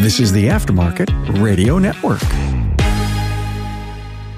This is the Aftermarket Radio Network.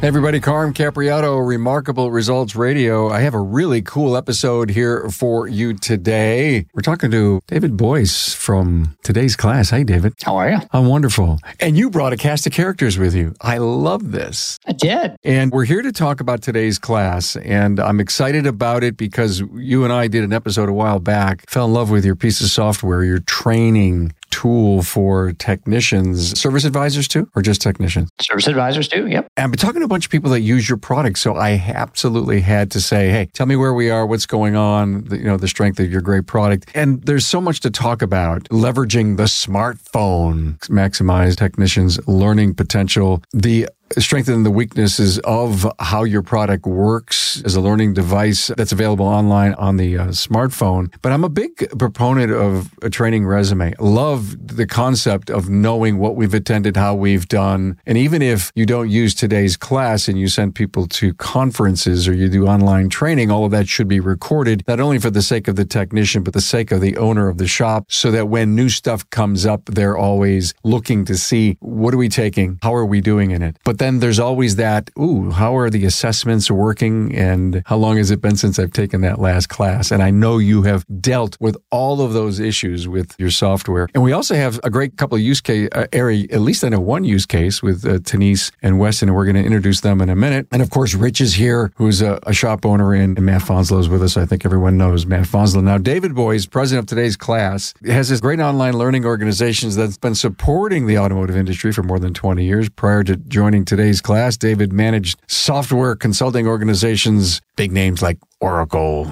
Hey everybody, Carm Capriotto, Remarkable Results Radio. I have a really cool episode here for you today. We're talking to David Boyes from Today's Class. Hey, David. How are you? I'm wonderful. And you brought a cast of characters with you. I love this. I did. And we're here to talk about Today's Class. And I'm excited about it because you and I did an episode a while back, fell in love with your piece of software, your training tool for technicians. Service advisors too, or just technicians? Service advisors too, yep. And I've been talking to a bunch of people that use your product, so I absolutely had to say, hey, tell me where we are, what's going on, the strength of your great product. And there's so much to talk about. Leveraging the smartphone, maximize technicians' learning potential, the strengthen the weaknesses of how your product works as a learning device that's available online on the smartphone. But I'm a big proponent of a training resume. Love the concept of knowing what we've attended, how we've done. And even if you don't use Today's Class and you send people to conferences or you do online training, all of that should be recorded, not only for the sake of the technician, but the sake of the owner of the shop, so that when new stuff comes up, they're always looking to see, what are we taking? How are we doing in it? But then there's always that, how are the assessments working and how long has it been since I've taken that last class? And I know you have dealt with all of those issues with your software. And we also have a great couple of use case area, at least I know one use case with Tenise and Weston, and we're going to introduce them in a minute. And of course, Rich is here, who's a shop owner in, and Matt Fanslow is with us. I think everyone knows Matt Fanslow. Now, David Boyes, president of Today's Class, has this great online learning organization that's been supporting the automotive industry for more than 20 years. Prior to joining Today's Class, David managed software consulting organizations, big names like Oracle,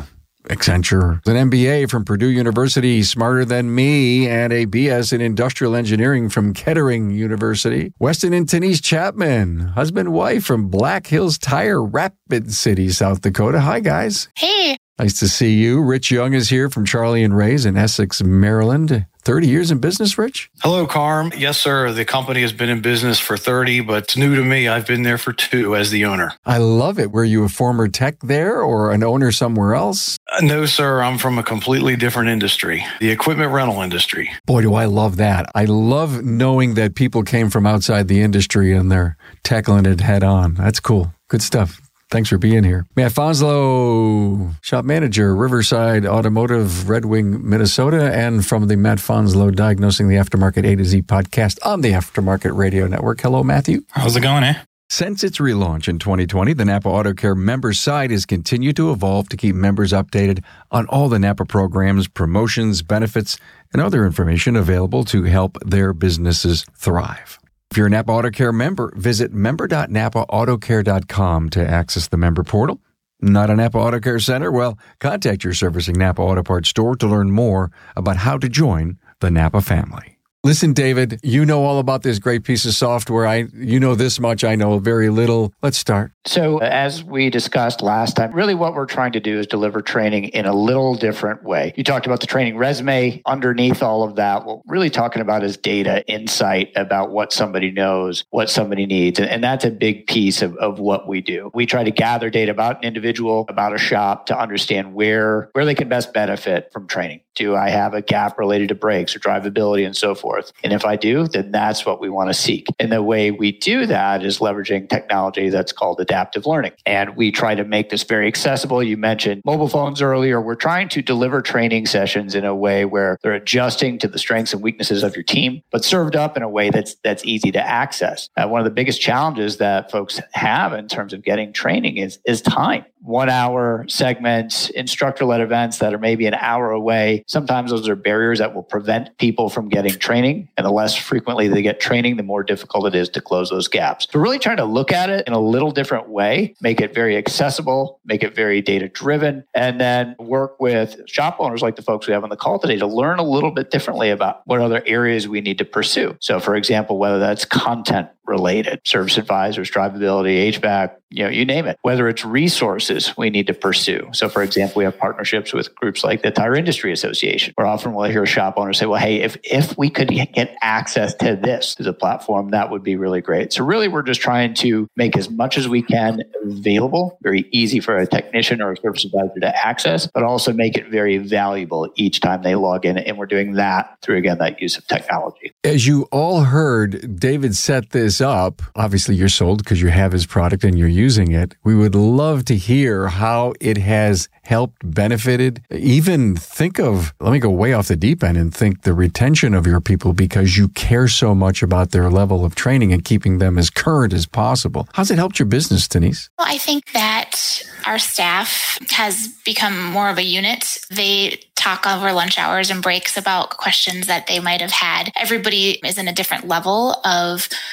Accenture. An MBA from Purdue University, smarter than me, and a BS in industrial engineering from Kettering University. Weston and Tenise Chapman, husband, wife from Black Hills Tire, Rapid City, South Dakota. Hi, guys. Hey. Nice to see you. Rich Young is here from Charlie and Ray's in Essex, Maryland. 30 years in business, Rich? Hello, Carm. Yes, sir. The company has been in business for 30, but it's new to me. I've been there for 2 as the owner. I love it. Were you a former tech there or an owner somewhere else? No, sir. I'm from a completely different industry, the equipment rental industry. Boy, do I love that. I love knowing that people came from outside the industry and they're tackling it head on. That's cool. Good stuff. Thanks for being here. Matt Fanslow, shop manager, Riverside Automotive, Red Wing, Minnesota, and from the Matt Fanslow Diagnosing the Aftermarket A to Z podcast on the Aftermarket Radio Network. Hello, Matthew. How's it going, eh? Since its relaunch in 2020, the Napa Auto Care member site has continued to evolve to keep members updated on all the Napa programs, promotions, benefits, and other information available to help their businesses thrive. If you're a Napa Auto Care member, visit member.napaautocare.com to access the member portal. Not a Napa Auto Care center? Well, contact your servicing Napa Auto Parts store to learn more about how to join the Napa family. Listen, David, you know all about this great piece of software. You know this much. I know very little. Let's start. So as we discussed last time, really what we're trying to do is deliver training in a little different way. You talked about the training resume. Underneath all of that, what we're really talking about is data insight about what somebody knows, what somebody needs. And that's a big piece of what we do. We try to gather data about an individual, about a shop, to understand where they can best benefit from training. Do I have a gap related to brakes or drivability and so forth? And if I do, then that's what we want to seek. And the way we do that is leveraging technology that's called adaptive learning. And we try to make this very accessible. You mentioned mobile phones earlier. We're trying to deliver training sessions in a way where they're adjusting to the strengths and weaknesses of your team, but served up in a way that's easy to access. One of the biggest challenges that folks have in terms of getting training is time. 1 hour segments, instructor-led events that are maybe an hour away. Sometimes those are barriers that will prevent people from getting training. And the less frequently they get training, the more difficult it is to close those gaps. So really trying to look at it in a little different way, make it very accessible, make it very data-driven, and then work with shop owners like the folks we have on the call today to learn a little bit differently about what other areas we need to pursue. So for example, whether that's content related, service advisors, drivability, HVAC, you name it, whether it's resources we need to pursue. So for example, we have partnerships with groups like the Tire Industry Association, where often we'll hear shop owners say, well, hey, if we could get access to this as a platform, that would be really great. So really, we're just trying to make as much as we can available, very easy for a technician or a service advisor to access, but also make it very valuable each time they log in. And we're doing that through, again, that use of technology. As you all heard, David set this up. Obviously, you're sold because you have his product and you're using it. We would love to hear how it has helped, benefited, even let me go way off the deep end and think the retention of your people because you care so much about their level of training and keeping them as current as possible. How's it helped your business, Tenise? Well, I think that our staff has become more of a unit. They talk over lunch hours and breaks about questions that they might have had. Everybody is in a different level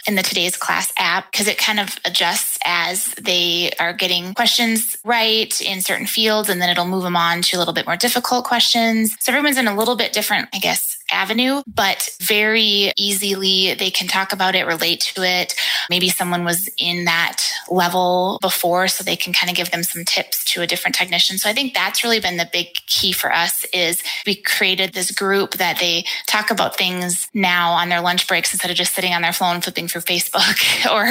in the Today's Class app because it kind of adjusts as they are getting questions right in certain fields, and then it'll move them on to a little bit more difficult questions. So everyone's in a little bit different, I guess, avenue, but very easily they can talk about it, relate to it. Maybe someone was in that level before, so they can kind of give them some tips to a different technician. So I think that's really been the big key for us is we created this group that they talk about things now on their lunch breaks instead of just sitting on their phone flipping through Facebook or,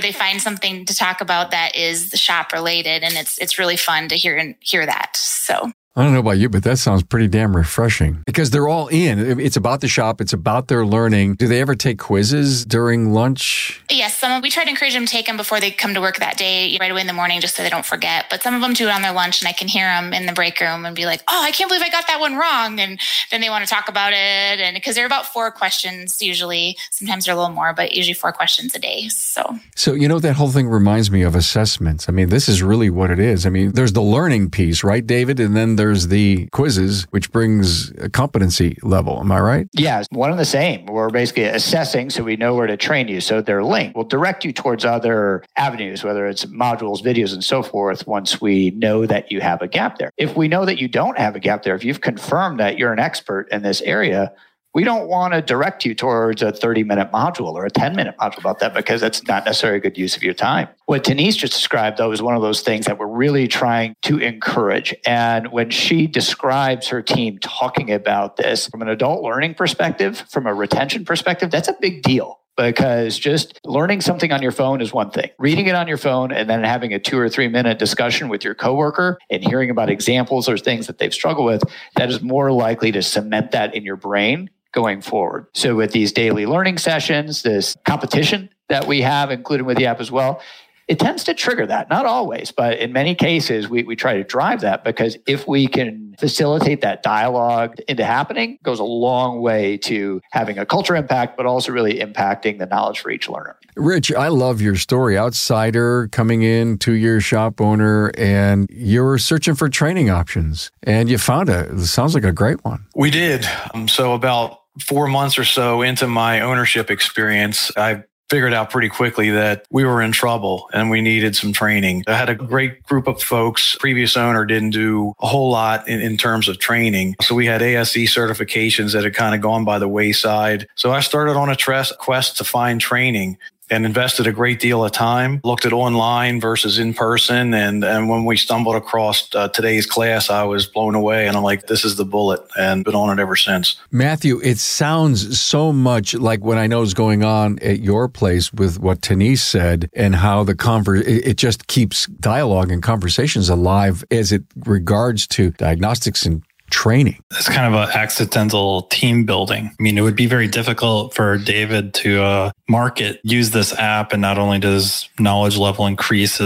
they find something to talk about that is shop related. And it's really fun to hear that. So. I don't know about you, but that sounds pretty damn refreshing because they're all in. It's about the shop. It's about their learning. Do they ever take quizzes during lunch? Yes. We try to encourage them to take them before they come to work that day, right away in the morning, just so they don't forget. But some of them do it on their lunch, and I can hear them in the break room and be like, oh, I can't believe I got that one wrong. And then they want to talk about it. And because they're about 4 questions usually, sometimes they're a little more, but usually 4 questions a day. So, that whole thing reminds me of assessments. This is really what it is. There's the learning piece, right, David? And then there's the quizzes, which brings a competency level. Am I right? Yeah, one and the same. We're basically assessing so we know where to train you. So they're linked. We'll direct you towards other avenues, whether it's modules, videos, and so forth, once we know that you have a gap there. If we know that you don't have a gap there, if you've confirmed that you're an expert in this area, we don't want to direct you towards a 30-minute module or a 10-minute module about that because that's not necessarily a good use of your time. What Tenise just described, though, is one of those things that we're really trying to encourage. And when she describes her team talking about this from an adult learning perspective, from a retention perspective, that's a big deal. Because just learning something on your phone is one thing. Reading it on your phone and then having a 2 or 3 minute discussion with your coworker and hearing about examples or things that they've struggled with, that is more likely to cement that in your brain going forward. So with these daily learning sessions, this competition that we have, including with the app as well, it tends to trigger that. Not always, but in many cases, we try to drive that because if we can facilitate that dialogue into happening, it goes a long way to having a culture impact, but also really impacting the knowledge for each learner. Rich, I love your story. Outsider coming in, 2-year shop owner, and you're searching for training options. And you found it. It sounds like a great one. We did. So about 4 months or so into my ownership experience, I figured out pretty quickly that we were in trouble and we needed some training. I had a great group of folks. Previous owner didn't do a whole lot in terms of training. So we had ASE certifications that had kind of gone by the wayside. So I started on a quest to find training and invested a great deal of time, looked at online versus in person. And when we stumbled across Today's Class, I was blown away. And I'm like, this is the bullet, and been on it ever since. Matthew, it sounds so much like what I know is going on at your place with what Tenise said and how it just keeps dialogue and conversations alive as it regards to diagnostics and training. It's kind of an accidental team building. It would be very difficult for David to use this app, and not only does knowledge level increase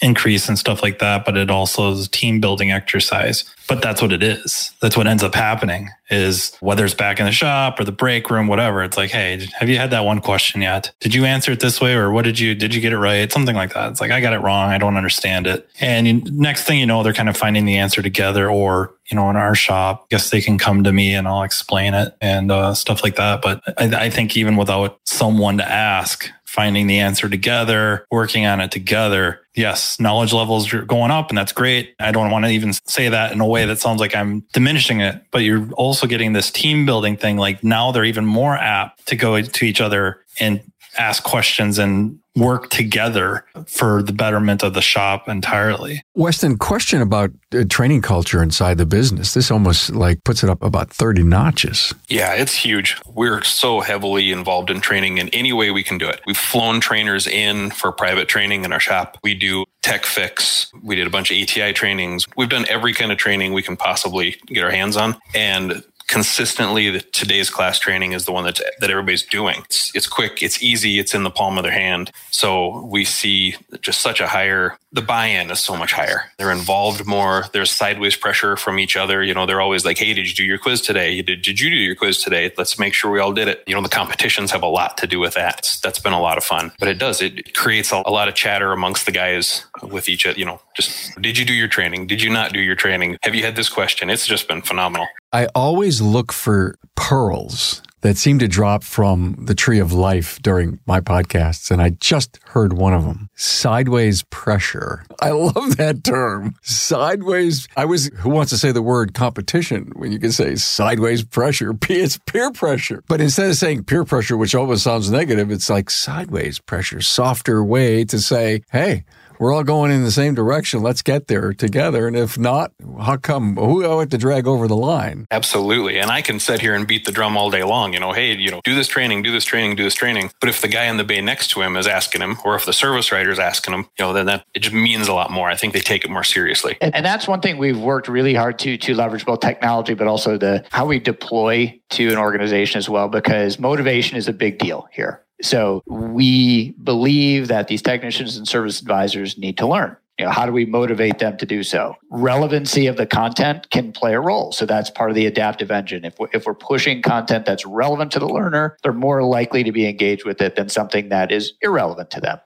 and stuff like that, but it also is a team building exercise. But that's what it is. That's what ends up happening is whether it's back in the shop or the break room, whatever. It's like, hey, have you had that one question yet? Did you answer it this way? Or what did you get it right? Something like that. It's like, I got it wrong. I don't understand it. And next thing you know, they're kind of finding the answer together or, in our shop, I guess they can come to me and I'll explain it and stuff like that. But I think even without someone to ask, finding the answer together, working on it together. Yes, knowledge levels are going up and that's great. I don't want to even say that in a way that sounds like I'm diminishing it, but you're also getting this team building thing. Like now they're even more apt to go to each other and ask questions and work together for the betterment of the shop entirely. Weston, question about training culture inside the business. This almost like puts it up about 30 notches. Yeah, it's huge. We're so heavily involved in training in any way we can do it. We've flown trainers in for private training in our shop. We do Tech Fix. We did a bunch of ETI trainings. We've done every kind of training we can possibly get our hands on. And consistently, the Today's Class training is the one that everybody's doing. It's quick, it's easy, it's in the palm of their hand. So we see just such a higher, the buy-in is so much higher. They're involved more. There's sideways pressure from each other. You know, they're always like, hey, did you do your quiz today? Did you do your quiz today? Let's make sure we all did it. You know, the competitions have a lot to do with that. That's been a lot of fun, but it creates a lot of chatter amongst the guys with each other. You know, just, did you do your training? Did you not do your training? Have you had this question? It's just been phenomenal. I always look for pearls that seem to drop from the tree of life during my podcasts, and I just heard one of them, sideways pressure. I love that term, sideways. Who wants to say the word competition when you can say sideways pressure? It's peer pressure. But instead of saying peer pressure, which always sounds negative, it's like sideways pressure, softer way to say, hey, we're all going in the same direction. Let's get there together. And if not, how come? Who ought to drag over the line? Absolutely. And I can sit here and beat the drum all day long. You know, hey, you know, do this training, do this training, do this training. But if the guy in the bay next to him is asking him, or if the service writer is asking him, you know, then that it just means a lot more. I think they take it more seriously. And that's one thing we've worked really hard to leverage both technology, but also how we deploy to an organization as well, because motivation is a big deal here. So we believe that these technicians and service advisors need to learn. You know, how do we motivate them to do so? Relevancy of the content can play a role. So that's part of the adaptive engine. If we're pushing content that's relevant to the learner, they're more likely to be engaged with it than something that is irrelevant to them.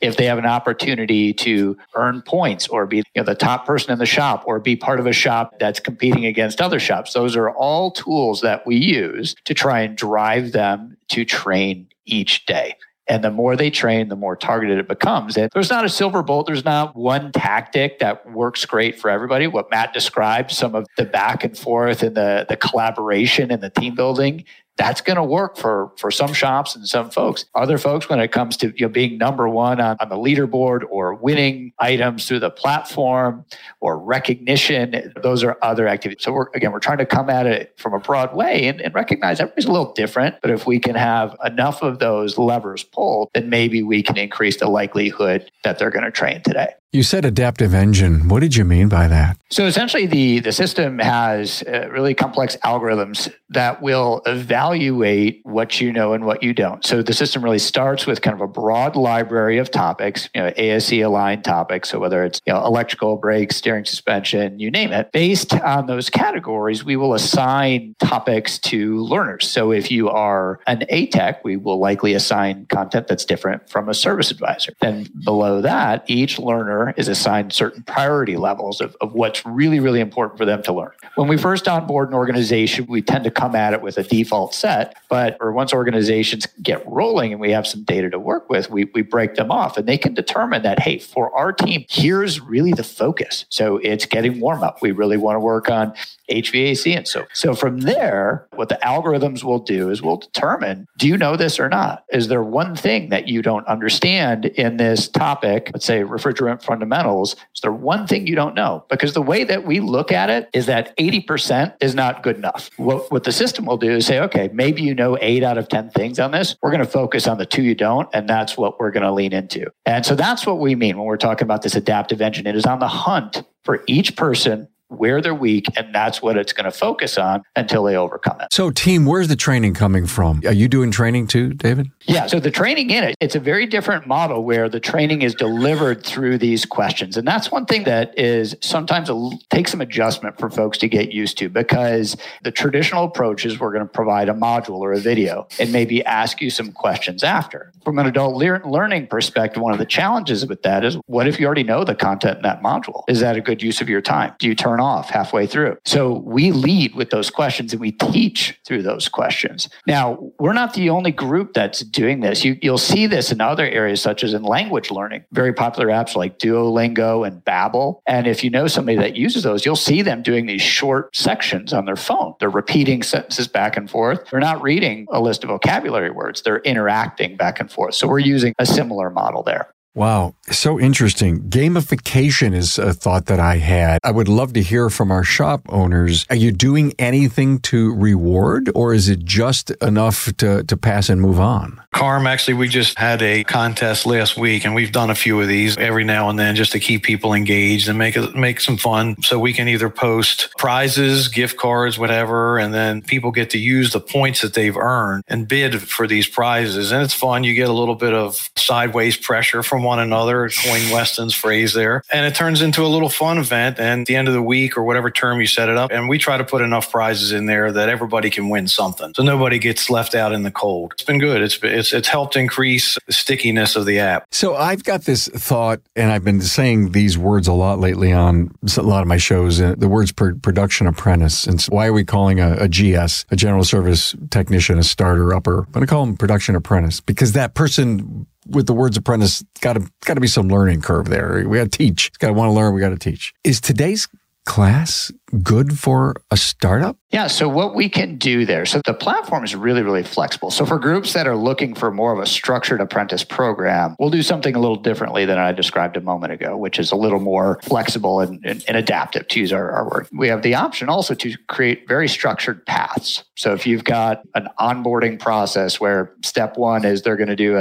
If they have an opportunity to earn points or be, you know, the top person in the shop or be part of a shop that's competing against other shops, those are all tools that we use to try and drive them to train each day. And the more they train, the more targeted it becomes. And there's not a silver bullet. There's not one tactic that works great for everybody. What Matt described, some of the back and forth and the collaboration and the team building, that's going to work for some shops and some folks. Other folks, when it comes to, you know, being number one on the leaderboard or winning items through the platform or recognition, those are other activities. So we're trying to come at it from a broad way and recognize everybody's a little different. But if we can have enough of those levers pulled, then maybe we can increase the likelihood that they're going to train today. You said adaptive engine. What did you mean by that? So essentially the system has really complex algorithms that will evaluate what you know and what you don't. So the system really starts with kind of a broad library of topics, you know, ASE aligned topics. So whether it's, you know, electrical, brakes, steering, suspension, you name it, based on those categories, we will assign topics to learners. So if you are an ATEC, we will likely assign content that's different from a service advisor. Then below that, each learner is assigned certain priority levels of what's really, really important for them to learn. When we first onboard an organization, we tend to come at it with a default set, but once organizations get rolling and we have some data to work with, we break them off and they can determine that, hey, for our team, here's really the focus. So it's getting warm up. We really want to work on HVAC and so from there, what the algorithms will do is we'll determine, do you know this or not? Is there one thing that you don't understand in this topic? Let's say refrigerant fundamentals. Is there one thing you don't know? Because the way that we look at it is that 80% is not good enough. What the system will do is say, okay, maybe you know 8 out of 10 things on this. We're going to focus on the 2 you don't, and that's what we're going to lean into. And so that's what we mean when we're talking about this adaptive engine. It is on the hunt for each person where they're weak, and that's what it's going to focus on until they overcome it. So team, where's the training coming from? Are you doing training too, David? Yeah, so the training in it, it's a very different model where the training is delivered through these questions. And that's one thing that is sometimes takes some adjustment for folks to get used to, because the traditional approach is we're going to provide a module or a video and maybe ask you some questions after. From an adult learning perspective, one of the challenges with that is, what if you already know the content in that module? Is that a good use of your time? Do you turn off halfway through. So we lead with those questions and we teach through those questions. Now, we're not the only group that's doing this. You'll see this in other areas, such as in language learning, very popular apps like Duolingo and Babbel. And if you know somebody that uses those, you'll see them doing these short sections on their phone. They're repeating sentences back and forth. They're not reading a list of vocabulary words. They're interacting back and forth. So we're using a similar model there. Wow. So interesting. Gamification is a thought that I had. I would love to hear from our shop owners. Are you doing anything to reward, or is it just enough to pass and move on? Carm, actually, we just had a contest last week, and we've done a few of these every now and then just to keep people engaged and make some fun. So we can either post prizes, gift cards, whatever, and then people get to use the points that they've earned and bid for these prizes. And it's fun. You get a little bit of sideways pressure from one another, coin Weston's phrase there. And it turns into a little fun event. And at the end of the week or whatever term you set it up, and we try to put enough prizes in there that everybody can win something. So nobody gets left out in the cold. It's been good. It's helped increase the stickiness of the app. So I've got this thought, and I've been saying these words a lot lately on a lot of my shows, the words production apprentice. And so why are we calling a GS, a general service technician, a starter upper? I'm going to call him production apprentice, because that person with the words apprentice, got to be some learning curve there. We got to teach. Got to want to learn. We got to teach. Is today's class good for a startup? Yeah. So what we can do there, so the platform is really, really flexible. So for groups that are looking for more of a structured apprentice program, we'll do something a little differently than I described a moment ago, which is a little more flexible and adaptive, to use our word. We have the option also to create very structured paths. So if you've got an onboarding process where step one is they're going to do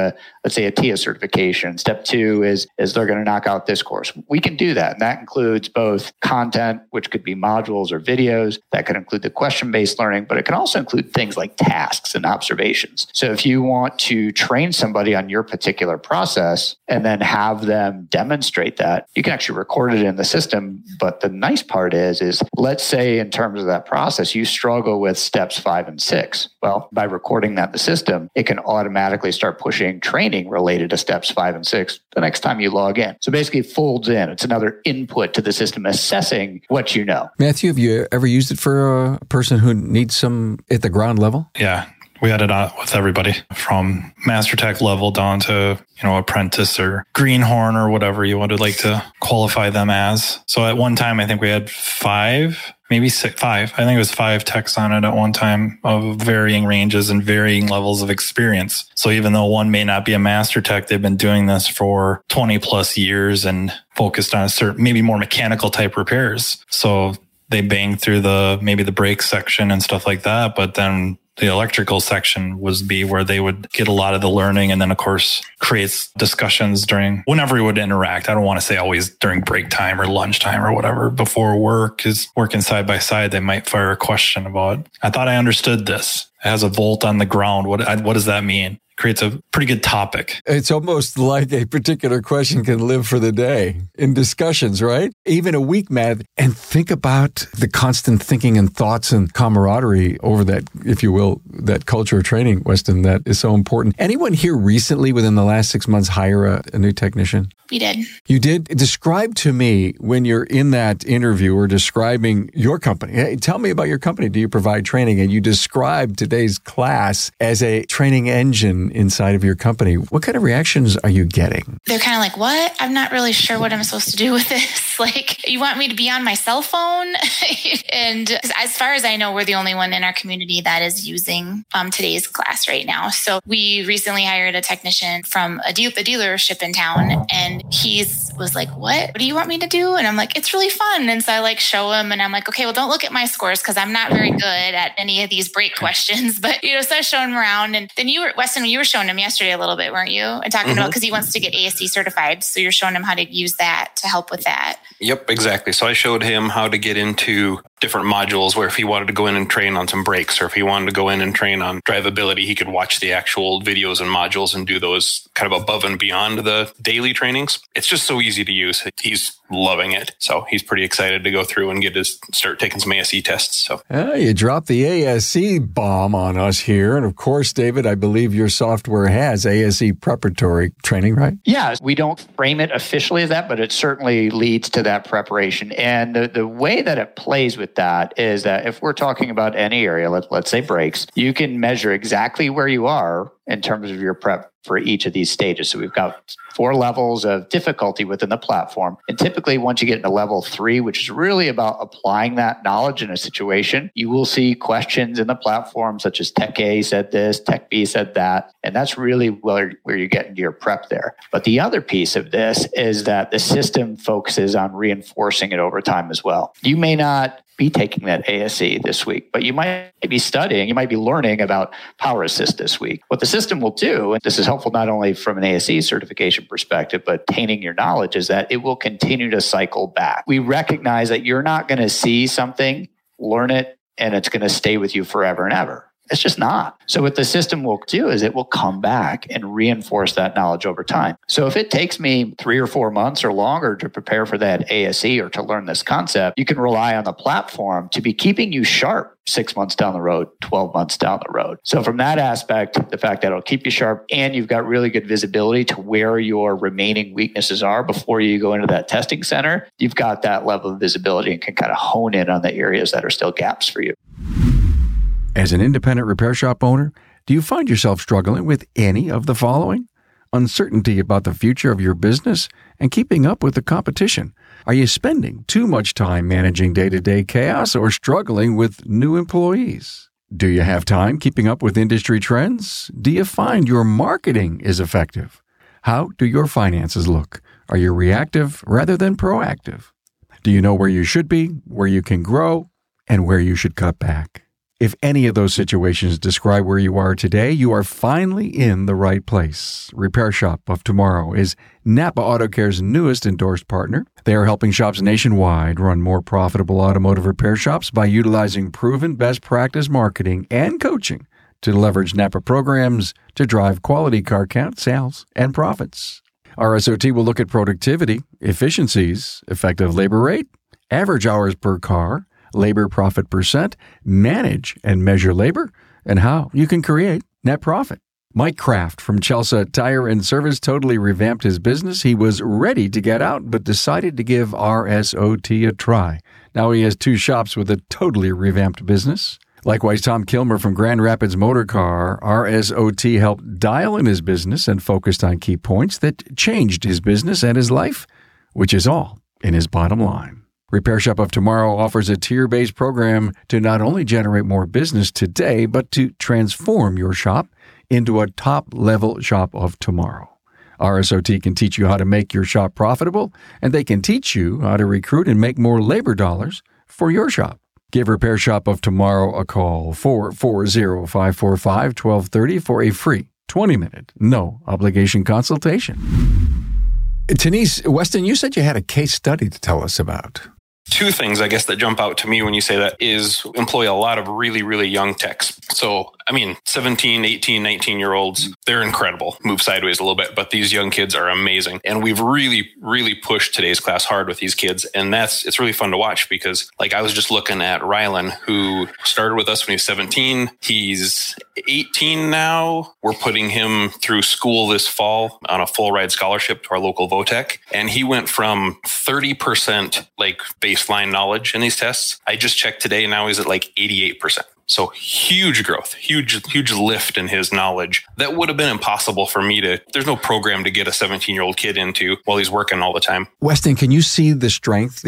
let's say a TIA certification. Step two is they're going to knock out this course. We can do that. And that includes both content, which could be modules or videos. That could include the question-based learning, but it can also include things like tasks and observations. So if you want to train somebody on your particular process and then have them demonstrate that, you can actually record it in the system. But the nice part is let's say in terms of that process, you struggle with steps 5 and 6. Well, by recording that in the system, it can automatically start pushing training related to steps 5 and 6 the next time you log in. So basically it folds in. It's another input to the system assessing what you know. Matthew, have you ever used it for a person who needs some at the ground level? Yeah, we had it out with everybody from master tech level down to apprentice or greenhorn or whatever you would like to qualify them as. So at one time, I think we had 5 techs on it at one time of varying ranges and varying levels of experience. So even though one may not be a master tech, they've been doing this for 20 plus years and focused on a certain, maybe more mechanical type repairs. So they banged through the brake section and stuff like that. But then the electrical section would be where they would get a lot of the learning. And then, of course, creates discussions during whenever we would interact. I don't want to say always during break time or lunchtime or whatever. Before work is working side by side, they might fire a question about, I thought I understood this. It has a volt on the ground. What does that mean? Creates a pretty good topic. It's almost like a particular question can live for the day in discussions, right? Even a week, Matt. And think about the constant thinking and thoughts and camaraderie over that, if you will, that culture of training, Weston, that is so important. Anyone here recently within the last 6 months hire a new technician? We did. You did? Describe to me when you're in that interview or describing your company. Hey, tell me about your company. Do you provide training? And you describe today's class as a training engine inside of your company. What kind of reactions are you getting? They're kind of like, what? I'm not really sure what I'm supposed to do with this. Like, you want me to be on my cell phone? And as far as I know, we're the only one in our community that is using today's class right now. So we recently hired a technician from a dealership in town, and he was like, what do you want me to do? And I'm like, it's really fun. And so I show him, and I'm like, okay, well, don't look at my scores because I'm not very good at any of these break questions. But, so I show him around. And then Weston, you were showing him yesterday a little bit, weren't you? And talking about, because he wants to get ASE certified. So you're showing him how to use that to help with that. Yep, exactly. So I showed him how to get into different modules where if he wanted to go in and train on some brakes or if he wanted to go in and train on drivability, he could watch the actual videos and modules and do those kind of above and beyond the daily trainings. It's just so easy to use. He's loving it. So he's pretty excited to go through and start taking some ASE tests. So you dropped the ASE bomb on us here. And of course, David, I believe your software has ASE preparatory training, right? Yeah, we don't frame it officially as that, but it certainly leads to that preparation. And the way that it plays with that is that if we're talking about any area, let's say brakes, you can measure exactly where you are in terms of your prep for each of these stages. So we've got 4 levels of difficulty within the platform. And typically once you get into level 3, which is really about applying that knowledge in a situation, you will see questions in the platform such as Tech A said this, Tech B said that. And that's really where you get into your prep there. But the other piece of this is that the system focuses on reinforcing it over time as well. You may not be taking that ASE this week, but you might be studying, you might be learning about power assist this week. What the system will do, and this is helpful not only from an ASE certification perspective, but attaining your knowledge, is that it will continue to cycle back. We recognize that you're not going to see something, learn it, and it's going to stay with you forever and ever. It's just not. So what the system will do is it will come back and reinforce that knowledge over time. So if it takes me 3 or 4 months or longer to prepare for that ASE or to learn this concept, you can rely on the platform to be keeping you sharp 6 months down the road, 12 months down the road. So from that aspect, the fact that it'll keep you sharp and you've got really good visibility to where your remaining weaknesses are before you go into that testing center, you've got that level of visibility and can kind of hone in on the areas that are still gaps for you. As an independent repair shop owner, do you find yourself struggling with any of the following? Uncertainty about the future of your business and keeping up with the competition? Are you spending too much time managing day-to-day chaos or struggling with new employees? Do you have time keeping up with industry trends? Do you find your marketing is effective? How do your finances look? Are you reactive rather than proactive? Do you know where you should be, where you can grow, and where you should cut back? If any of those situations describe where you are today, you are finally in the right place. Repair Shop of Tomorrow is Napa Auto Care's newest endorsed partner. They are helping shops nationwide run more profitable automotive repair shops by utilizing proven best practice marketing and coaching to leverage Napa programs to drive quality car count, sales, and profits. RSOT will look at productivity, efficiencies, effective labor rate, average hours per car, labor profit percent, manage and measure labor, and how you can create net profit. Mike Kraft from Chelsea Tire and Service totally revamped his business. He was ready to get out, but decided to give RSOT a try. Now he has 2 shops with a totally revamped business. Likewise, Tom Kilmer from Grand Rapids Motor Car, RSOT helped dial in his business and focused on key points that changed his business and his life, which is all in his bottom line. Repair Shop of Tomorrow offers a tier-based program to not only generate more business today, but to transform your shop into a top-level shop of tomorrow. RSOT can teach you how to make your shop profitable, and they can teach you how to recruit and make more labor dollars for your shop. Give Repair Shop of Tomorrow a call, 440-545-1230, for a free 20-minute, no-obligation consultation. Tenise, Weston, you said you had a case study to tell us about. 2 things, I guess, that jump out to me when you say that is employ a lot of really, really young techs. So, 17, 18, 19-year-olds, they're incredible. Move sideways a little bit, but these young kids are amazing. And we've really, really pushed Today's Class hard with these kids. And it's really fun to watch because, I was just looking at Rylan, who started with us when he was 17. He's 18 now. We're putting him through school this fall on a full-ride scholarship to our local VOTEC. And he went from 30%, baseline knowledge in these tests. I just checked today and now he's at 88%. So huge growth, huge lift in his knowledge. That would have been impossible for me there's no program to get a 17-year-old kid into while he's working all the time. Weston, can you see the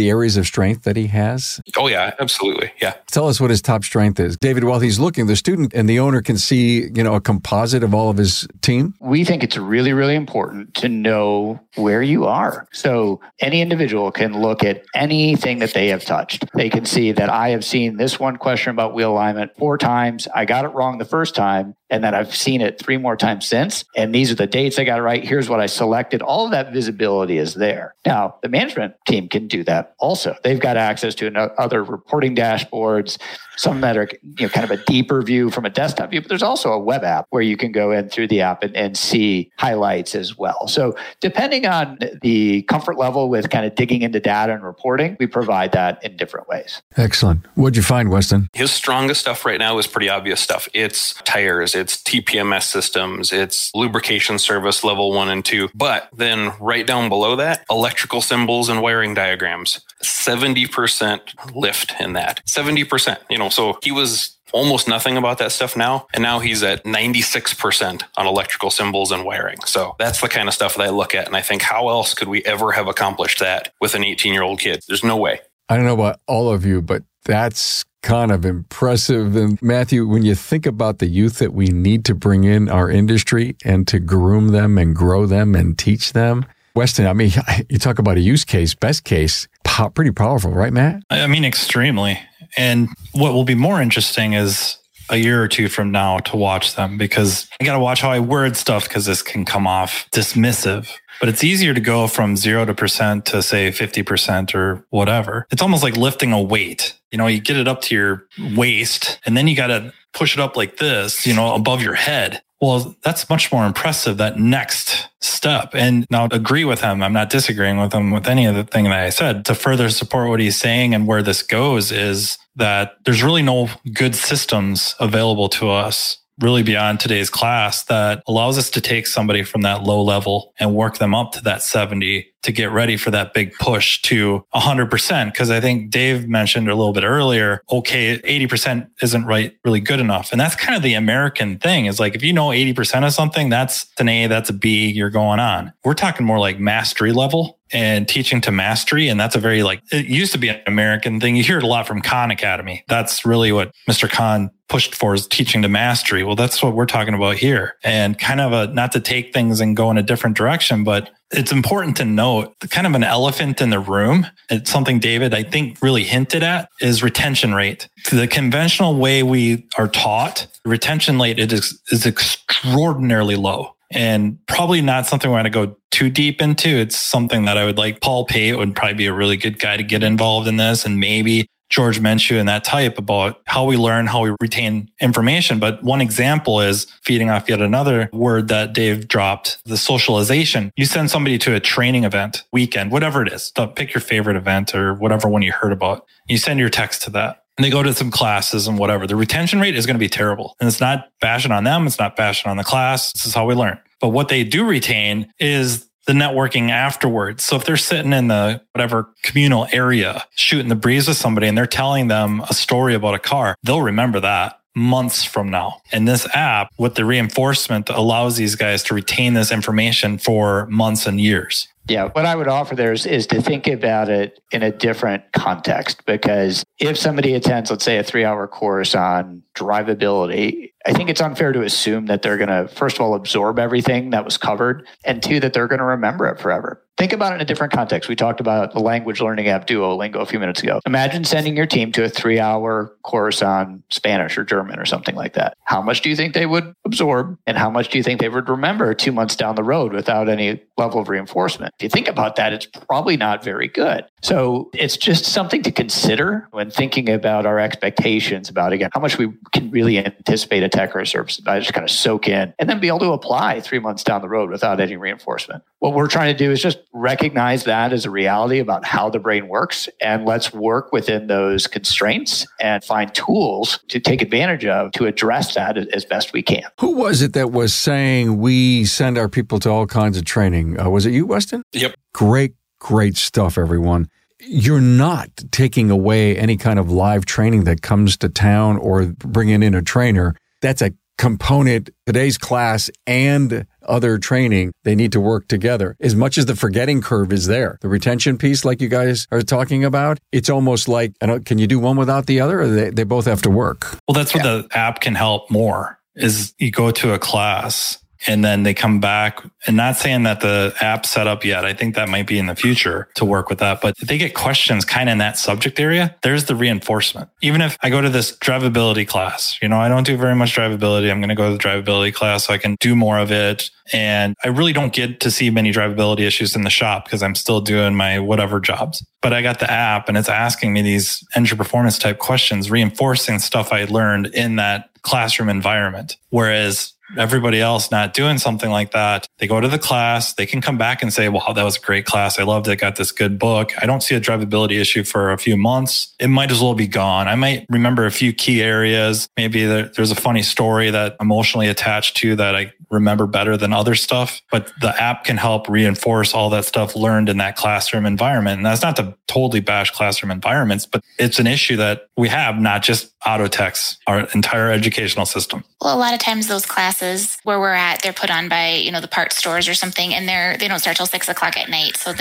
areas of strength that he has? Oh yeah, absolutely. Yeah. Tell us what his top strength is. David, while he's looking, the student and the owner can see, a composite of all of his team. We think it's really, really important to know where you are. So any individual can look at anything that they have touched. They can see that I have seen this one question about wheel alignment 4 times. I got it wrong the first time. And then I've seen it three more times since. And these are the dates I got right. Here's what I selected. All of that visibility is there. Now, the management team can do that also. They've got access to other reporting dashboards, some that are kind of a deeper view from a desktop view, but there's also a web app where you can go in through the app and see highlights as well. So depending on the comfort level with kind of digging into data and reporting, we provide that in different ways. Excellent. What'd you find, Weston? His strongest stuff right now is pretty obvious stuff. It's tires, it's TPMS systems, it's lubrication service level 1 and 2. But then right down below that, electrical symbols and wiring diagrams, 70% lift in that. 70%, so he was almost nothing about that stuff now. And now he's at 96% on electrical symbols and wiring. So that's the kind of stuff that I look at. And I think, how else could we ever have accomplished that with an 18-year-old kid? There's no way. I don't know about all of you, but that's kind of impressive. And Matthew, when you think about the youth that we need to bring in our industry and to groom them and grow them and teach them, Weston, I mean, you talk about a use case, best case, pretty powerful, right, Matt? I mean, extremely. And what will be more interesting is a year or two from now to watch them, because I got to watch how I word stuff, because this can come off dismissive. But it's easier to go from 0% to say 50% or whatever. It's almost like lifting a weight. You get it up to your waist and then you got to push it up like this, above your head. Well, that's much more impressive, that next step. And now I agree with him. I'm not disagreeing with him with any of the thing that I said. To further support what he's saying and where this goes is that there's really no good systems available to us really beyond Today's Class that allows us to take somebody from that low level and work them up to that 70 to get ready for that big push to 100%. Because I think Dave mentioned a little bit earlier, 80% isn't really good enough. And that's kind of the American thing. It's like, if 80% of something, that's an A, that's a B, you're going on. We're talking more like mastery level and teaching to mastery. And that's a very it used to be an American thing. You hear it a lot from Khan Academy. That's really what Mr. Khan pushed for, is teaching to mastery. Well, that's what we're talking about here. And kind of not to take things and go in a different direction, but it's important to note kind of an elephant in the room. It's something David, I think, really hinted at, is retention rate. The conventional way we are taught, retention rate is extraordinarily low, and probably not something we're going to go too deep into. It's something that I would like Paul Pate would probably be a really good guy to get involved in this, and maybe George Menchu and that type, about how we learn, how we retain information. But one example is, feeding off yet another word that Dave dropped, the socialization. You send somebody to a training event, weekend, whatever it is, pick your favorite event or whatever one you heard about. You send your text to that. And they go to some classes and whatever. The retention rate is going to be terrible. And it's not bashing on them. It's not bashing on the class. This is how we learn. But what they do retain is the networking afterwards. So if they're sitting in the whatever communal area, shooting the breeze with somebody, and they're telling them a story about a car, they'll remember that months from now. And this app, with the reinforcement, allows these guys to retain this information for months and years. Yeah, what I would offer there is to think about it in a different context, because if somebody attends, let's say, a 3-hour course on drivability, I think it's unfair to assume that they're going to, first of all, absorb everything that was covered, and two, that they're going to remember it forever. Think about it in a different context. We talked about the language learning app Duolingo a few minutes ago. Imagine sending your team to a 3-hour course on Spanish or German or something like that. How much do you think they would absorb, and how much do you think they would remember 2 months down the road without any level of reinforcement? If you think about that, it's probably not very good. So it's just something to consider when thinking about our expectations about, again, how much we can really anticipate a tech or a service by just kind of soak in and then be able to apply 3 months down the road without any reinforcement. What we're trying to do is just recognize that as a reality about how the brain works, and let's work within those constraints and find tools to take advantage of to address that as best we can. Who was it that was saying we send our people to all kinds of training? Was it you, Weston? Yep. Great stuff, everyone. You're not taking away any kind of live training that comes to town or bringing in a trainer. That's a component. Today's Class and other training, they need to work together. As much as the forgetting curve is there, the retention piece, like you guys are talking about, it's almost like, can you do one without the other? Or they both have to work? Well, that's where the app can help more, is you go to a class and then they come back, and not saying that the app's set up yet. I think that might be in the future to work with that. But if they get questions kind of in that subject area, there's the reinforcement. Even if I go to this drivability class, you know, I don't do very much drivability. I'm going to go to the drivability class so I can do more of it. And I really don't get to see many drivability issues in the shop because I'm still doing my whatever jobs. But I got the app and it's asking me these engine performance type questions, reinforcing stuff I learned in that classroom environment. Whereas everybody else not doing something like that, they go to the class, they can come back and say, wow, that was a great class. I loved it. Got this good book. I don't see a drivability issue for a few months. It might as well be gone. I might remember a few key areas. Maybe there's a funny story that I'm emotionally attached to that I remember better than other stuff. But the app can help reinforce all that stuff learned in that classroom environment. And that's not to totally bash classroom environments, but it's an issue that we have, not just auto techs, our entire educational system. Well, a lot of times those classes where we're at, they're put on by, you know, the parts stores or something, and they don't start till 6 o'clock at night. So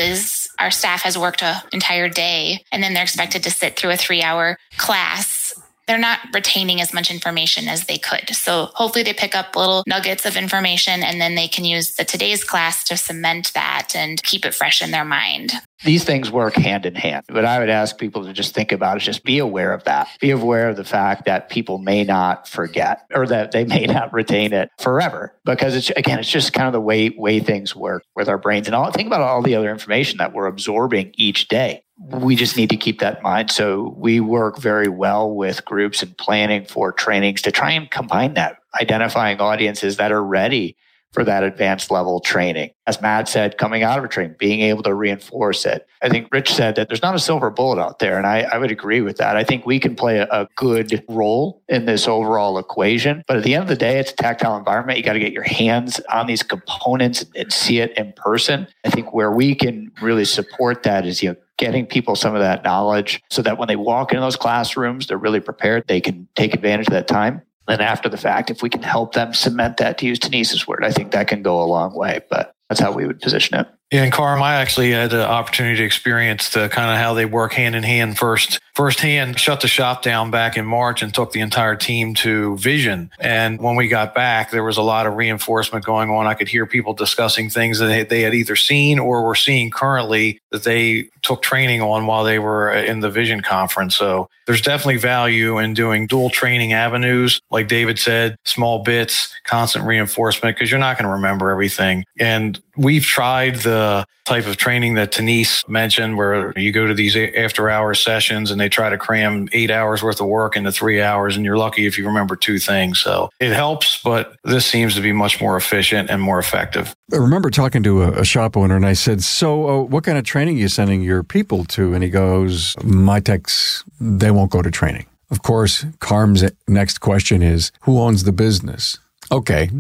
our staff has worked an entire day, and then they're expected to sit through a 3-hour class. They're not retaining as much information as they could. So hopefully they pick up little nuggets of information, and then they can use the Today's Class to cement that and keep it fresh in their mind. These things work hand in hand. What I would ask people to just think about is just be aware of that. Be aware of the fact that people may not forget, or that they may not retain it forever, because it's just kind of the way things work with our brains. And think about all the other information that we're absorbing each day. We just need to keep that in mind. So we work very well with groups and planning for trainings to try and combine that, identifying audiences that are ready for that advanced level training. As Matt said, coming out of a training, being able to reinforce it. I think Rich said that there's not a silver bullet out there, and I would agree with that. I think we can play a good role in this overall equation, but at the end of the day, it's a tactile environment. You got to get your hands on these components and see it in person. I think where we can really support that is, getting people some of that knowledge so that when they walk into those classrooms, they're really prepared. They can take advantage of that time. And after the fact, if we can help them cement that, to use Tenise's word, I think that can go a long way. But that's how we would position it. Yeah, and Carm, I actually had the opportunity to experience the kind of how they work hand in hand firsthand. Shut the shop down back in March and took the entire team to Vision. And when we got back, there was a lot of reinforcement going on. I could hear people discussing things that they had either seen or were seeing currently that they took training on while they were in the Vision conference. So there's definitely value in doing dual training avenues. Like David said, small bits, constant reinforcement, because you're not going to remember everything. And we've tried the type of training that Tenise mentioned, where you go to these after-hours sessions and they try to cram 8 hours worth of work into 3 hours, and you're lucky if you remember two things. So it helps, but this seems to be much more efficient and more effective. I remember talking to a shop owner, and I said, so what kind of training are you sending your people to? And he goes, my techs, they won't go to training. Of course, Carm's next question is, who owns the business? Okay,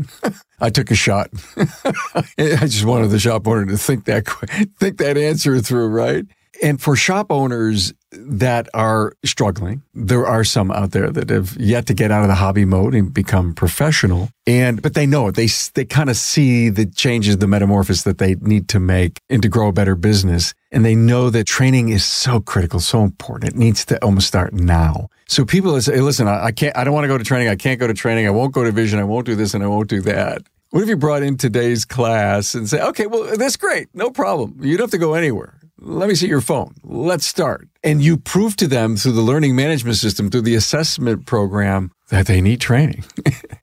I took a shot. I just wanted the shop owner to think that answer through, right? And for shop owners that are struggling, there are some out there that have yet to get out of the hobby mode and become professional. But they know it. They kind of see the changes, the metamorphosis that they need to make and to grow a better business. And they know that training is so critical, so important. It needs to almost start now. So people say, hey, listen, I don't want to go to training. I can't go to training. I won't go to Vision. I won't do this and I won't do that. What if you brought in Today's Class and say, okay, well, that's great. No problem. You don't have to go anywhere. Let me see your phone. Let's start. And you prove to them through the learning management system, through the assessment program, that they need training.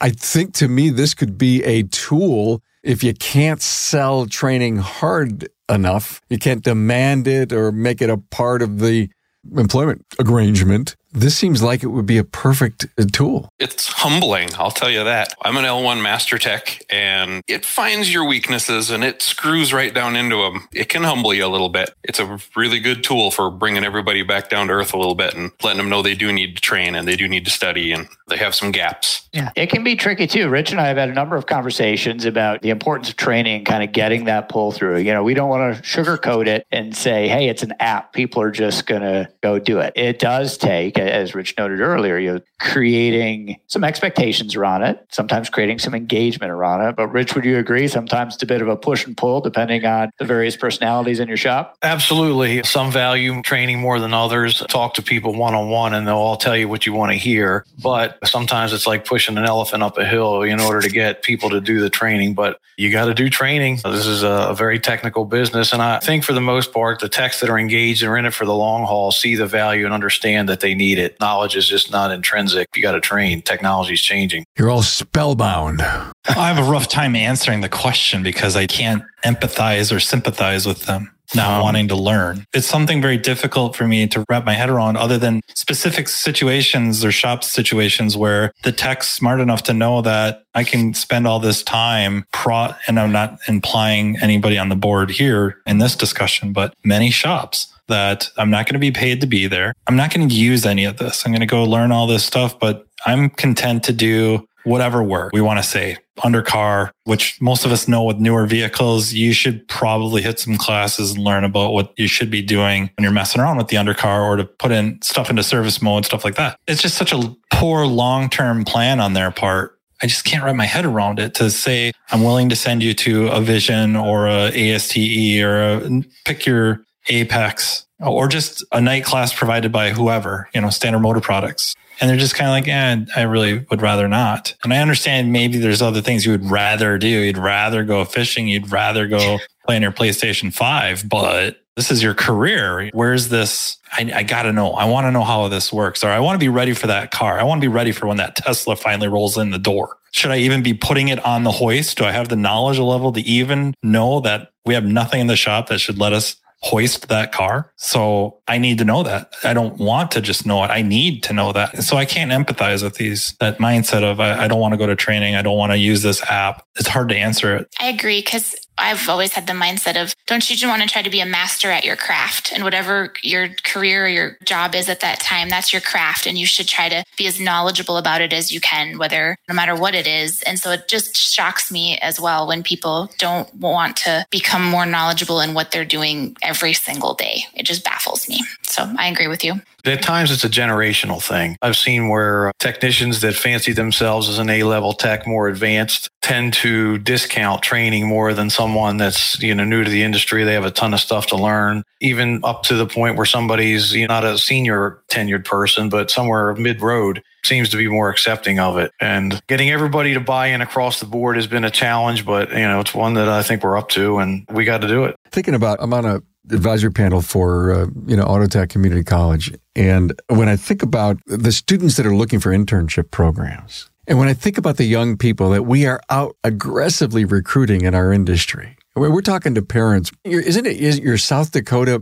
I think, to me, this could be a tool. If you can't sell training hard enough, you can't demand it or make it a part of the employment arrangement, this seems like it would be a perfect tool. It's humbling, I'll tell you that. I'm an L1 master tech, and it finds your weaknesses and it screws right down into them. It can humble you a little bit. It's a really good tool for bringing everybody back down to earth a little bit and letting them know they do need to train and they do need to study and they have some gaps. Yeah, it can be tricky too. Rich and I have had a number of conversations about the importance of training and kind of getting that pull through. You know, we don't want to sugarcoat it and say, hey, it's an app. People are just going to go do it. It does take as Rich noted earlier, you're creating some expectations around it, sometimes creating some engagement around it. But Rich, would you agree? Sometimes it's a bit of a push and pull depending on the various personalities in your shop. Absolutely. Some value training more than others. Talk to people one-on-one and they'll all tell you what you want to hear. But sometimes it's like pushing an elephant up a hill in order to get people to do the training. But you got to do training. This is a very technical business. And I think for the most part, the techs that are engaged and are in it for the long haul see the value and understand that they need it. Knowledge is just not intrinsic. You got to train. Technology is changing. You're all spellbound. I have a rough time answering the question because I can't empathize or sympathize with them not wanting to learn. It's something very difficult for me to wrap my head around other than specific situations or shop situations where the tech's smart enough to know that I can spend all this time and I'm not implying anybody on the board here in this discussion, but many shops that I'm not going to be paid to be there. I'm not going to use any of this. I'm going to go learn all this stuff, but I'm content to do whatever work we want to say. Undercar, which most of us know with newer vehicles, you should probably hit some classes and learn about what you should be doing when you're messing around with the undercar or to put in stuff into service mode, stuff like that. It's just such a poor long-term plan on their part. I just can't wrap my head around it to say, I'm willing to send you to a Vision or a ASTE or pick your Apex or just a night class provided by whoever, Standard Motor Products. And they're just kind of like, I really would rather not. And I understand maybe there's other things you would rather do. You'd rather go fishing. You'd rather go play on your PlayStation 5. But this is your career. Where's this? I got to know. I want to know how this works. Or I want to be ready for that car. I want to be ready for when that Tesla finally rolls in the door. Should I even be putting it on the hoist? Do I have the knowledge level to even know that we have nothing in the shop that should let us hoist that car? So I need to know that. I don't want to just know it. I need to know that. So I can't empathize with that mindset of, I don't want to go to training. I don't want to use this app. It's hard to answer it. I agree. Because I've always had the mindset of, don't you just want to try to be a master at your craft? And whatever your career or your job is at that time, that's your craft. And you should try to be as knowledgeable about it as you can, no matter what it is. And so it just shocks me as well when people don't want to become more knowledgeable in what they're doing every single day. It just baffles me. So I agree with you. At times, it's a generational thing. I've seen where technicians that fancy themselves as an A-level tech, more advanced, tend to discount training more than someone that's new to the industry. They have a ton of stuff to learn, even up to the point where somebody's not a senior tenured person, but somewhere mid-road seems to be more accepting of it. And getting everybody to buy in across the board has been a challenge, but it's one that I think we're up to and we got to do it. Thinking about, I'm on a advisory panel for, AutoTech Community College. And when I think about the students that are looking for internship programs, and when I think about the young people that we are out aggressively recruiting in our industry, we're talking to parents. Isn't your South Dakota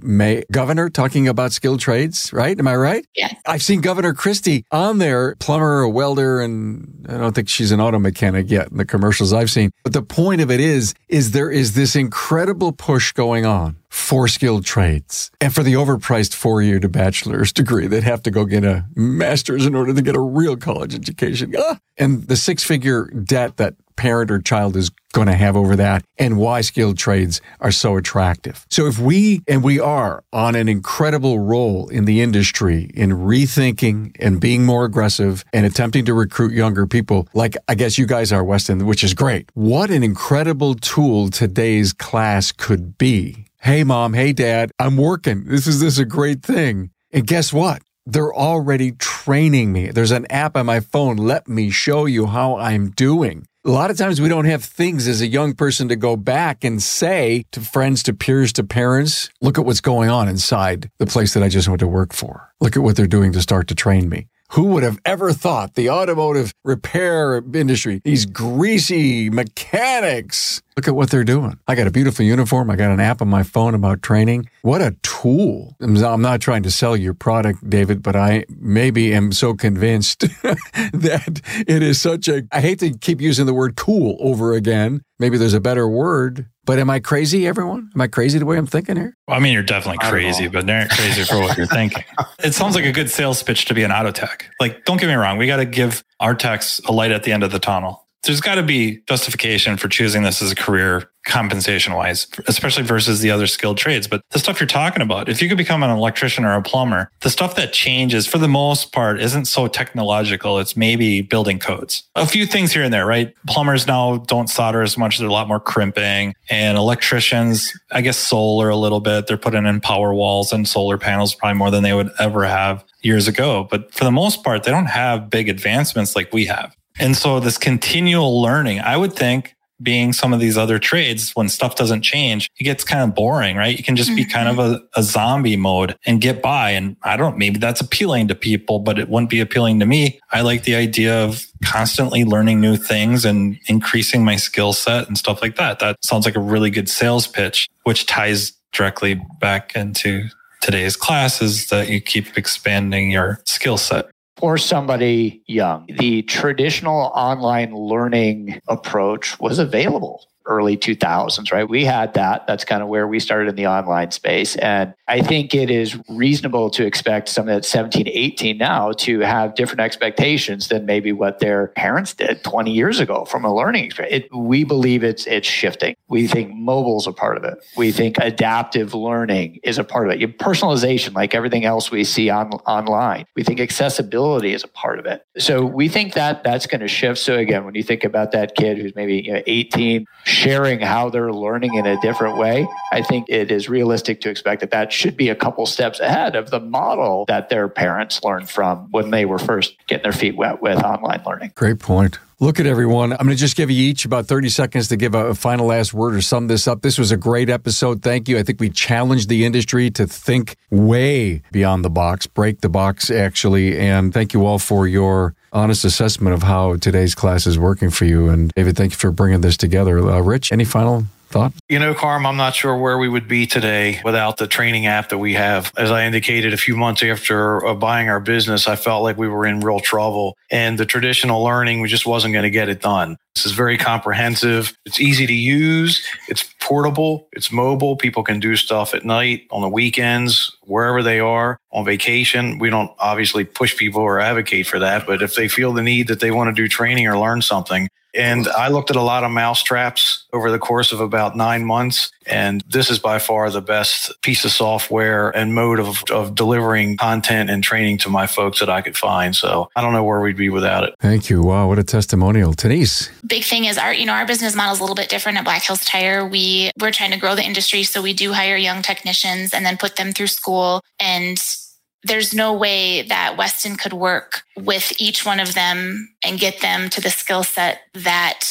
governor talking about skilled trades, right? Am I right? Yes. I've seen Governor Christie on there, plumber, a welder, and I don't think she's an auto mechanic yet in the commercials I've seen. But the point of it is there is this incredible push going on for skilled trades and for the overpriced four-year to bachelor's degree. They'd have to go get a master's in order to get a real college education. And the six-figure debt that parent or child is going to have over that, and why skilled trades are so attractive. So we are on an incredible roll in the industry in rethinking and being more aggressive and attempting to recruit younger people, like I guess you guys are, Weston, which is great. What an incredible tool today's class could be. Hey, Mom. Hey, Dad. I'm working. This is a great thing. And guess what? They're already training me. There's an app on my phone. Let me show you how I'm doing. A lot of times we don't have things as a young person to go back and say to friends, to peers, to parents, look at what's going on inside the place that I just went to work for. Look at what they're doing to start to train me. Who would have ever thought the automotive repair industry, these greasy mechanics, look at what they're doing. I got a beautiful uniform. I got an app on my phone about training. What a tool. I'm not trying to sell your product, David, but I maybe am so convinced that it is such a, I hate to keep using the word cool over again. Maybe there's a better word, but am I crazy, everyone? Am I crazy the way I'm thinking here? Well, I mean, you're definitely crazy, but they're not crazy for what you're thinking. It sounds like a good sales pitch to be an auto tech. Like, don't get me wrong. We got to give our techs a light at the end of the tunnel. there's got to be justification for choosing this as a career compensation wise, especially versus the other skilled trades. But the stuff you're talking about, if you could become an electrician or a plumber, the stuff that changes for the most part isn't so technological. It's maybe building codes. A few things here and there, right? Plumbers now don't solder as much. They're a lot more crimping. And electricians, I guess solar a little bit. They're putting in power walls and solar panels probably more than they would ever have years ago. But for the most part, they don't have big advancements like we have. And so this continual learning, I would think being some of these other trades, when stuff doesn't change, it gets kind of boring, right? You can just be kind of a zombie mode and get by. And I don't, maybe that's appealing to people, but it wouldn't be appealing to me. I like the idea of constantly learning new things and increasing my skill set and stuff like that. That sounds like a really good sales pitch, which ties directly back into today's class, is that you keep expanding your skill set. Or somebody young. The traditional online learning approach was available early 2000s, right? We had that. That's kind of where we started in the online space. And I think it is reasonable to expect someone that's 17, 18 now to have different expectations than maybe what their parents did 20 years ago from a learning experience. We believe it's shifting. We think mobile's a part of it. We think adaptive learning is a part of it. Your personalization, like everything else we see online. We think accessibility is a part of it. So we think that that's going to shift. So again, when you think about that kid who's maybe 18, sharing how they're learning in a different way, I think it is realistic to expect that that should be a couple steps ahead of the model that their parents learned from when they were first getting their feet wet with online learning. Great point. Look at everyone. I'm going to just give you each about 30 seconds to give a final last word or sum this up. This was a great episode. Thank you. I think we challenged the industry to think way beyond the box, break the box, actually. And thank you all for your honest assessment of how today's class is working for you. And David, thank you for bringing this together. Rich, any final thought? You know, Carm, I'm not sure where we would be today without the training app that we have. As I indicated, a few months after buying our business, I felt like we were in real trouble. And the traditional learning, we just wasn't going to get it done. This is very comprehensive. It's easy to use. It's portable. It's mobile. People can do stuff at night, on the weekends, wherever they are, on vacation. We don't obviously push people or advocate for that. But if they feel the need that they want to do training or learn something, and I looked at a lot of mousetraps over the course of about 9 months, and this is by far the best piece of software and mode of delivering content and training to my folks that I could find. So I don't know where we'd be without it. Thank you. Wow, what a testimonial. Tenise. Big thing is our business model is a little bit different at Black Hills Tire. We're trying to grow the industry, so we do hire young technicians and then put them through school. And there's no way that Weston could work with each one of them and get them to the skill set that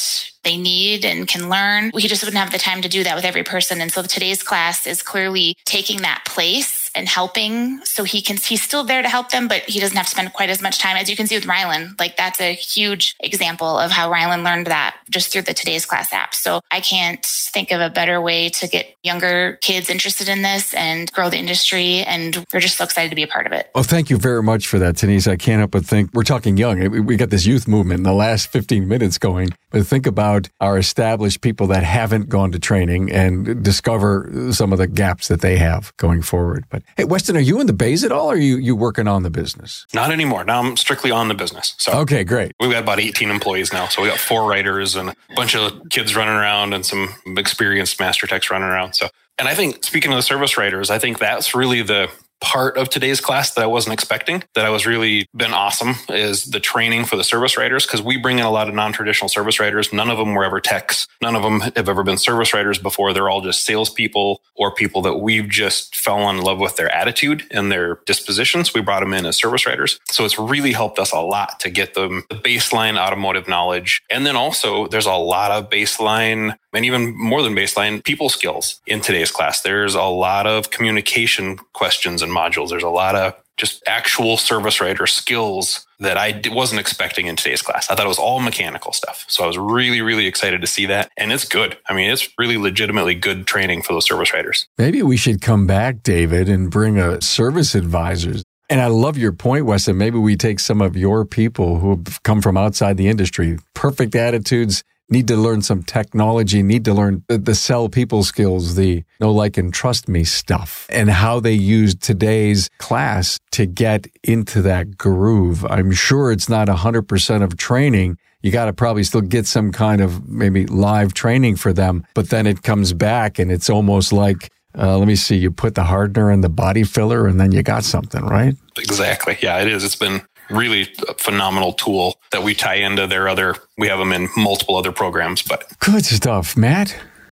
they need and can learn. We just wouldn't have the time to do that with every person. And so today's class is clearly taking that place and helping, so he's still there to help them, but he doesn't have to spend quite as much time, as you can see with Rylan. Like, that's a huge example of how Rylan learned that just through the Today's Class app. So I can't think of a better way to get younger kids interested in this and grow the industry. And we're just so excited to be a part of it. Well, thank you very much for that, Tenise. I can't help but think, we're talking young. We got this youth movement in the last 15 minutes going, but think about our established people that haven't gone to training and discover some of the gaps that they have going forward. But hey, Weston, are you in the bays at all, or are you working on the business? Not anymore. Now I'm strictly on the business. So okay, great. We've got about 18 employees now. So we got 4 writers and a bunch of kids running around and some experienced master techs running around. So, and I think, speaking of the service writers, I think that's really the part of today's class that I wasn't expecting, that I was really been awesome, is the training for the service writers, because we bring in a lot of non-traditional service writers. None of them were ever techs. None of them have ever been service writers before. They're all just salespeople or people that we've just fell in love with their attitude and their dispositions. We brought them in as service writers. So it's really helped us a lot to get them the baseline automotive knowledge. And then also there's a lot of baseline, and even more than baseline, people skills in today's class. There's a lot of communication questions and modules. There's a lot of just actual service writer skills that I wasn't expecting in today's class. I thought it was all mechanical stuff. So I was really, really excited to see that. And it's good. I mean, it's really legitimately good training for those service writers. Maybe we should come back, David, and bring a service advisor. And I love your point, Weston. Maybe we take some of your people who have come from outside the industry, perfect attitudes, need to learn some technology, need to learn the sell people skills, the know, like, and trust me stuff, and how they used today's class to get into that groove. I'm sure it's not 100% of training. You got to probably still get some kind of maybe live training for them, but then it comes back and it's almost like, let me see, you put the hardener and the body filler and then you got something, right? Exactly. Yeah, it is. It's been really a phenomenal tool that we tie into their other, we have them in multiple other programs, but. Good stuff, Matt.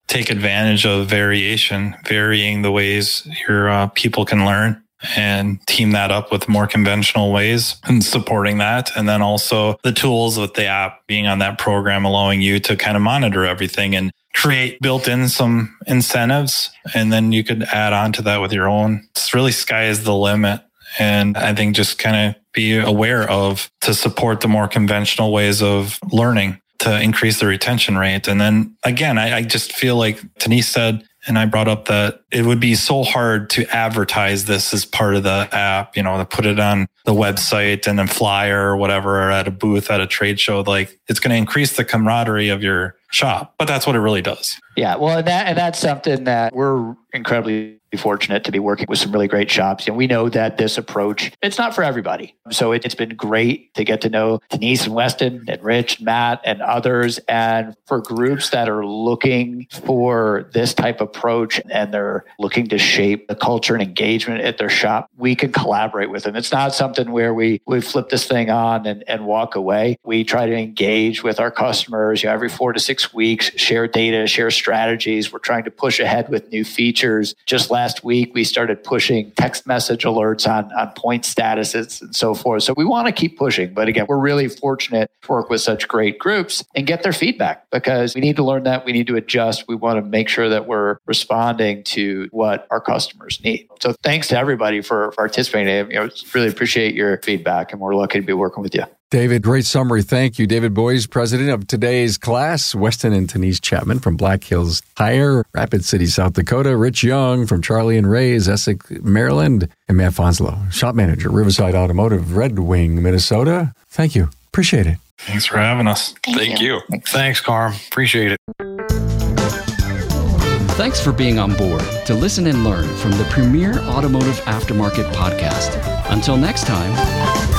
Take advantage of variation, varying the ways your people can learn, and team that up with more conventional ways and supporting that. And then also the tools with the app being on that program, allowing you to kind of monitor everything and create built in some incentives. And then you could add on to that with your own. It's really sky is the limit. And I think just kind of be aware of to support the more conventional ways of learning to increase the retention rate. And then again, I just feel like Tenise said, and I brought up that it would be so hard to advertise this as part of the app, you know, to put it on the website and then flyer or whatever, or at a booth at a trade show. Like, it's going to increase the camaraderie of your shop, but that's what it really does. Yeah. Well, and that's something that we're incredibly fortunate to be working with some really great shops. And we know that this approach, it's not for everybody. So it's been great to get to know Tenise and Weston and Rich, Matt and others. And for groups that are looking for this type of approach and they're looking to shape the culture and engagement at their shop, we can collaborate with them. It's not something where we flip this thing on and walk away. We try to engage with our customers, you know, every 4 to 6 weeks, share data, share strategies. We're trying to push ahead with new features. Just last week, we started pushing text message alerts on point statuses and so forth. So we want to keep pushing. But again, we're really fortunate to work with such great groups and get their feedback, because we need to learn that. We need to adjust. We want to make sure that we're responding to what our customers need. So thanks to everybody for participating. I really appreciate your feedback, and we're lucky to be working with you. David, great summary. Thank you. David Boyes, president of Today's Class, Weston and Tenise Chapman from Black Hills Tire, Rapid City, South Dakota, Rich Young from Charlie and Ray's, Essex, Maryland, and Matt Fanslow, shop manager, Riverside Automotive, Red Wing, Minnesota. Thank you. Appreciate it. Thanks for having us. Thank you. Thanks, Carm. Appreciate it. Thanks for being on board to listen and learn from the premier automotive aftermarket podcast. Until next time.